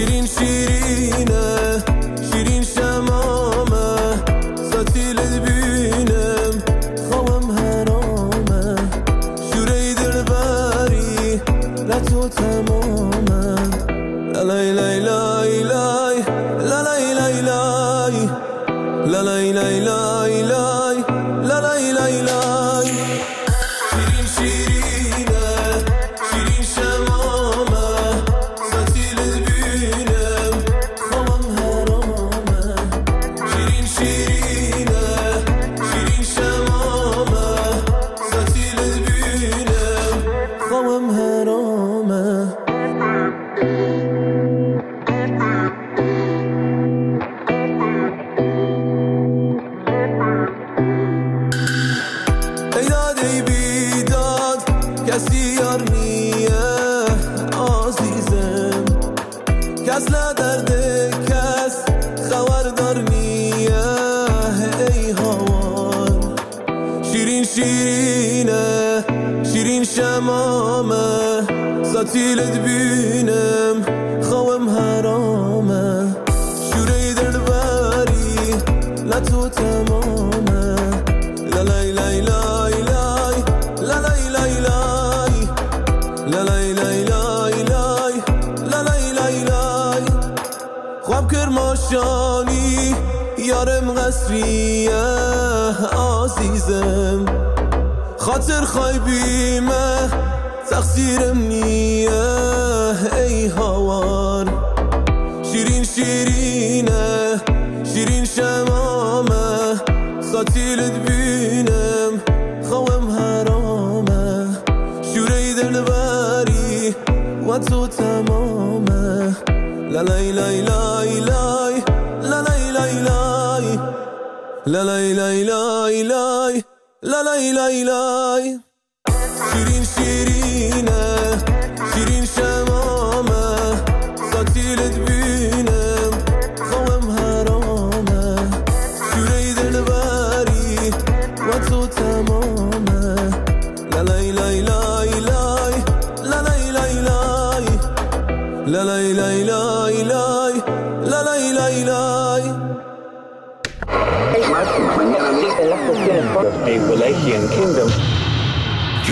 شیرین شیرینه شیرین شمامه ساتیلت بینم خوام هرامه شوری دل باری لطو تمامه لای لای لای لای لای لای لای لای لای لای لای لای لای لای شیرین شیرینه شیرین شمامه ساتیلت بینم خوام هرامه شیرین شیرینه شیرین شمامه ساتیلت بینم خوام هرامه. کسی یار نیه عزیزم کس لدرد کس خبردار نیه ای هوان شیرین شیرینه شیرین شمامه ساتیلت بینم خوام هرامه شوری دل باری لطو تمامه لای لای لای لای لای لای لای لا لای لای لای لای لا لای لای لای خواب کرماشانی یارم قصریه عزیزم خاطر خوای بیمه تقصیرم نیه ای هوان شیرین شیرینه شیرین شمامه ساتیلت بینم خوام هرامه شوری دل و تو تمامه لای لای لای لای لای لای لای لای لای لای لای لای لای لای شیرین شیرینه شیرین شمامه ساتیلت بینم خوام هرامه شوری دل باری و تو تمامه لای لای لای لای لای لای لای لا لا لا لا لا لا لا لا.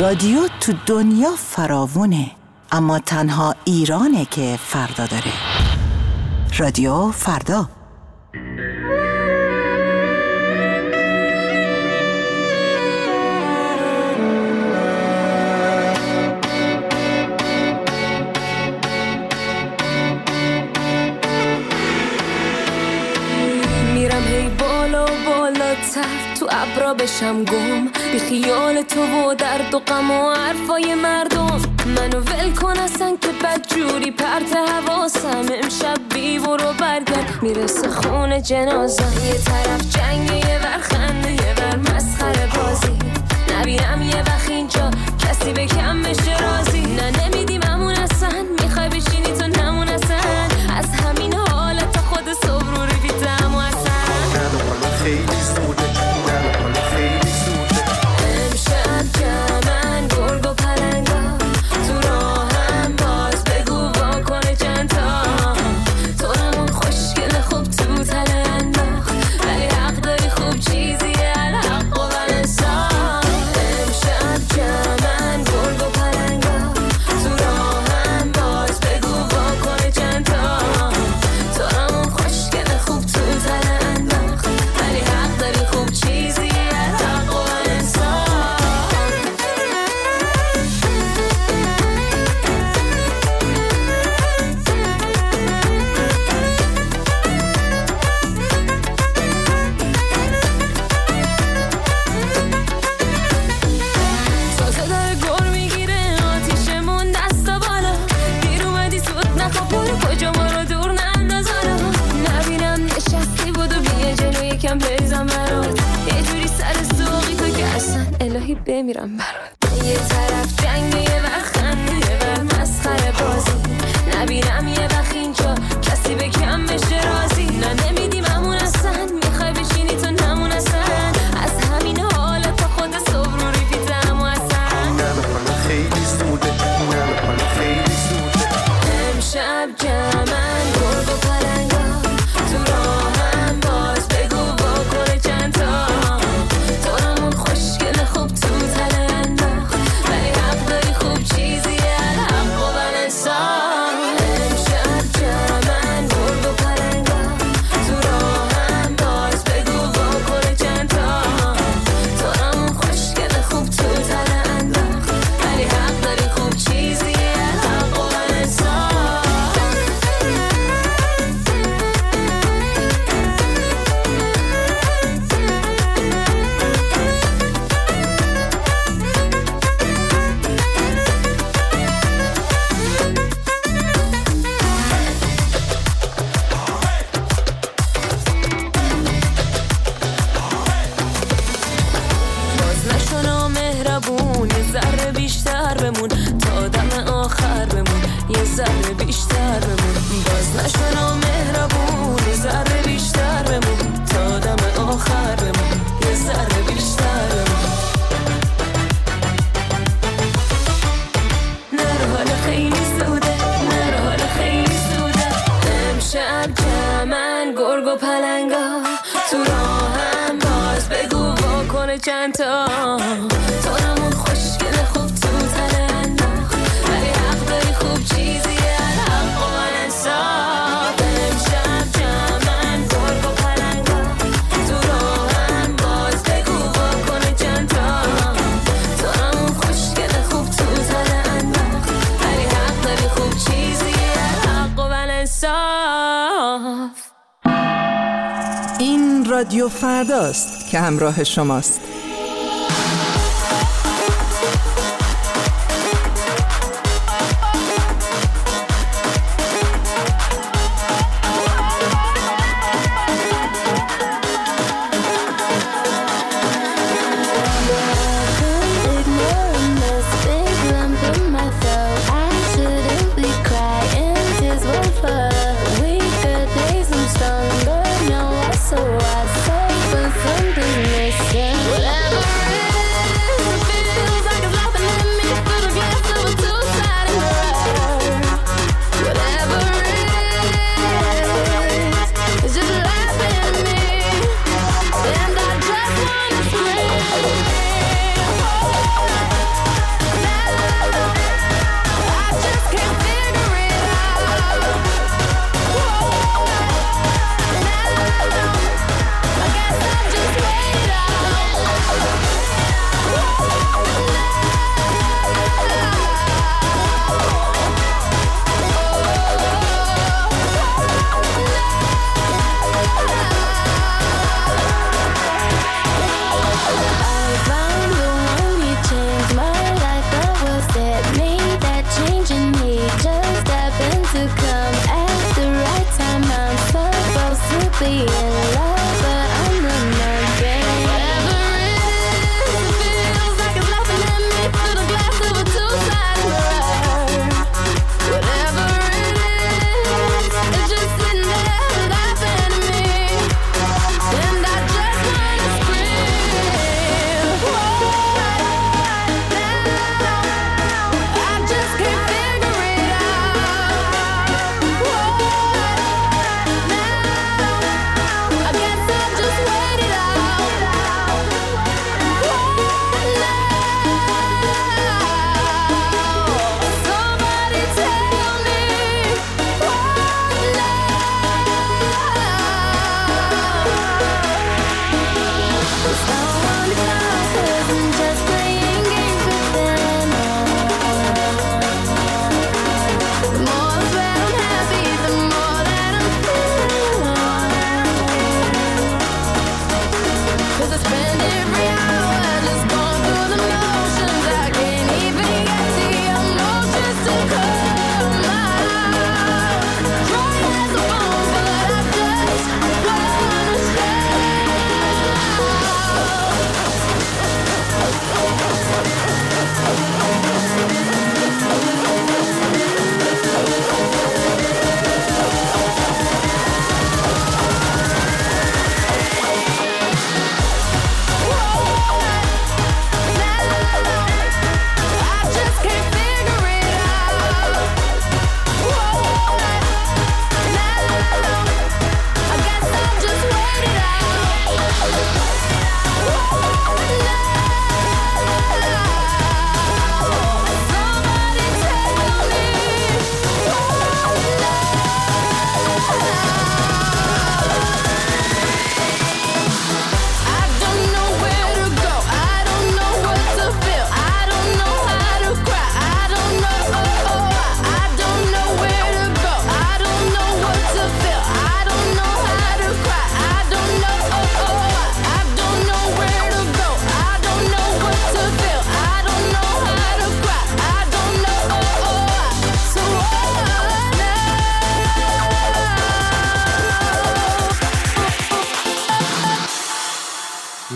رادیو تو دنیا فراوونه، اما تنها ایرانه که فردا داره. رادیو فردا. تو ابرا بشم گم بی خیال تو و درد و غم و حرفای مردم منو ول کن اصلا که بد جوری پرت حواسم امشب بی برو برگرد میرسه خون جنازم یه طرف جنگه یه ور خنده یه ور مسخره بازی نبینم یه وقت اینجا کسی به کم بشه راضی نه نمیدیم همون اصلا میخوای بشینی تو نمون اصلا از همین حالت خود صبر رو بیدم و اصلا بمیرم برات یه طرف جنگه یه ور خنده یه ور مسخره بازی نبینم یه وقت اینجا کسی به کم بشه راضی نه نمیدیم همون اصلا میخوای بشینی تو نمون اصلا از همین حالت خود صبر رو ریدم و اصلا نه حالا خیلی سوده امشب جمعن گرگ و پلنگا تو راهم باز بگو واکنه چند تا تورمون خوشگله خوب تو تره انداخت ولی حق داری خوب چیزی الحق و من انصاف امشب جمعن گرگ و پلنگا تو راهم باز بگو واکنه چند تا تورمون خوشگله خوب تو تره انداخت ولی حق داری خوب چیزی الحق و من انصاف. این رادیو فرداست که همراه شماست.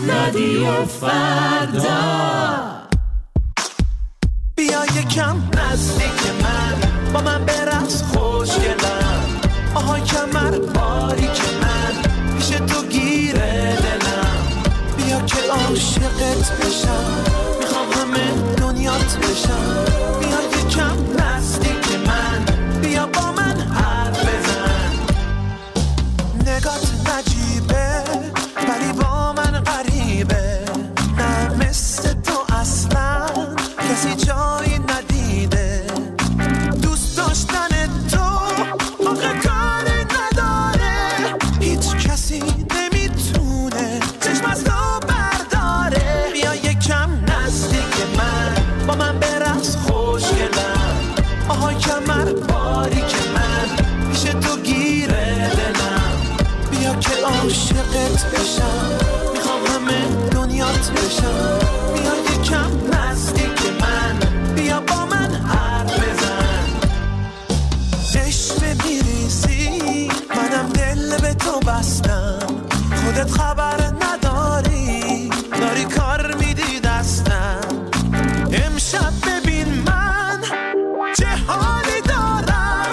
رادیو فردا بیا یکم نزدیک من با من برقص خوشگلم آهای کمر باری که من پیش تو گیره دلم بیا که عاشقت بشم میخوام همه دنیات بشم بیا یکم نزدیک من بیا با من حرف بزن نگات هستم، خودت خبر نداری، داری کار میدی دستم. امشب ببین من چه حالی دارم،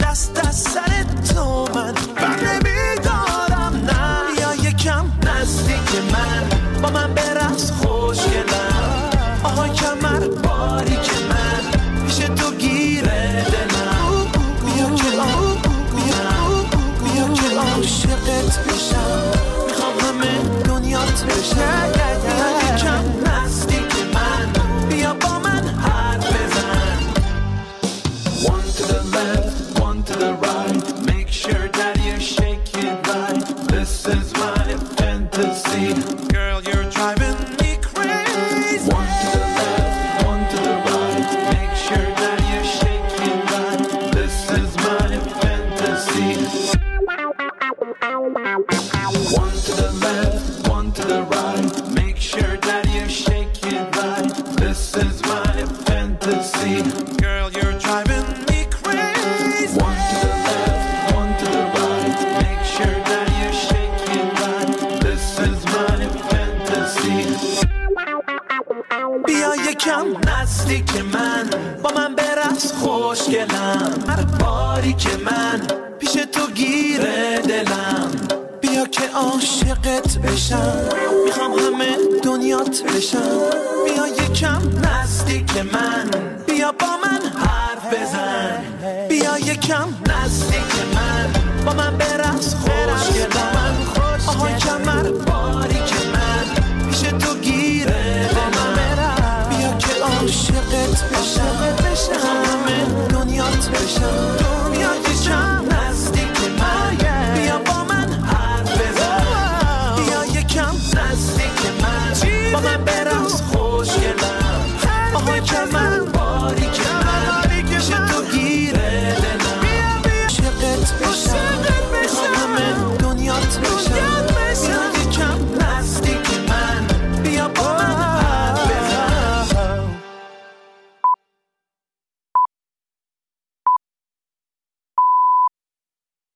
دست از سر تو من برنمیدارم. نه بیا یکم نزدیک من، با من برقص خوشگلم، آها کمر باری که من پیش تو گیره دلم. بیا که عاشقت بشم، میخوام همه دنیات بشم. بیا یکم نزدیک من، بیا با من حرف بزن. One to the left, one to the right, make sure that you shake it right. This is my fantasy, girl you're driving me crazy. One to the left, one to the right, make sure that you shake it right. This is my fantasy. One to the left, one to the right, make sure that you shake it right. This is my fantasy, girl you're driving me crazy. One to the left, one to the right, make sure that you shake it right. This is my fantasy. بیا یکم نزدیک من، با من برقص خوشگلم، هر باری که من پیش تو گیره دلم. بیا که عاشقت بشم، میخوام همه دنیات بشم. بیا یکم نزدیک من، بیا با من حرف بزن. بیا یکم نزدیک من، با من برقص خوشگلم، آها کمر باری که من پیش تو گیره دلم. بیا که عاشقت بشم، همه دنیات بشم.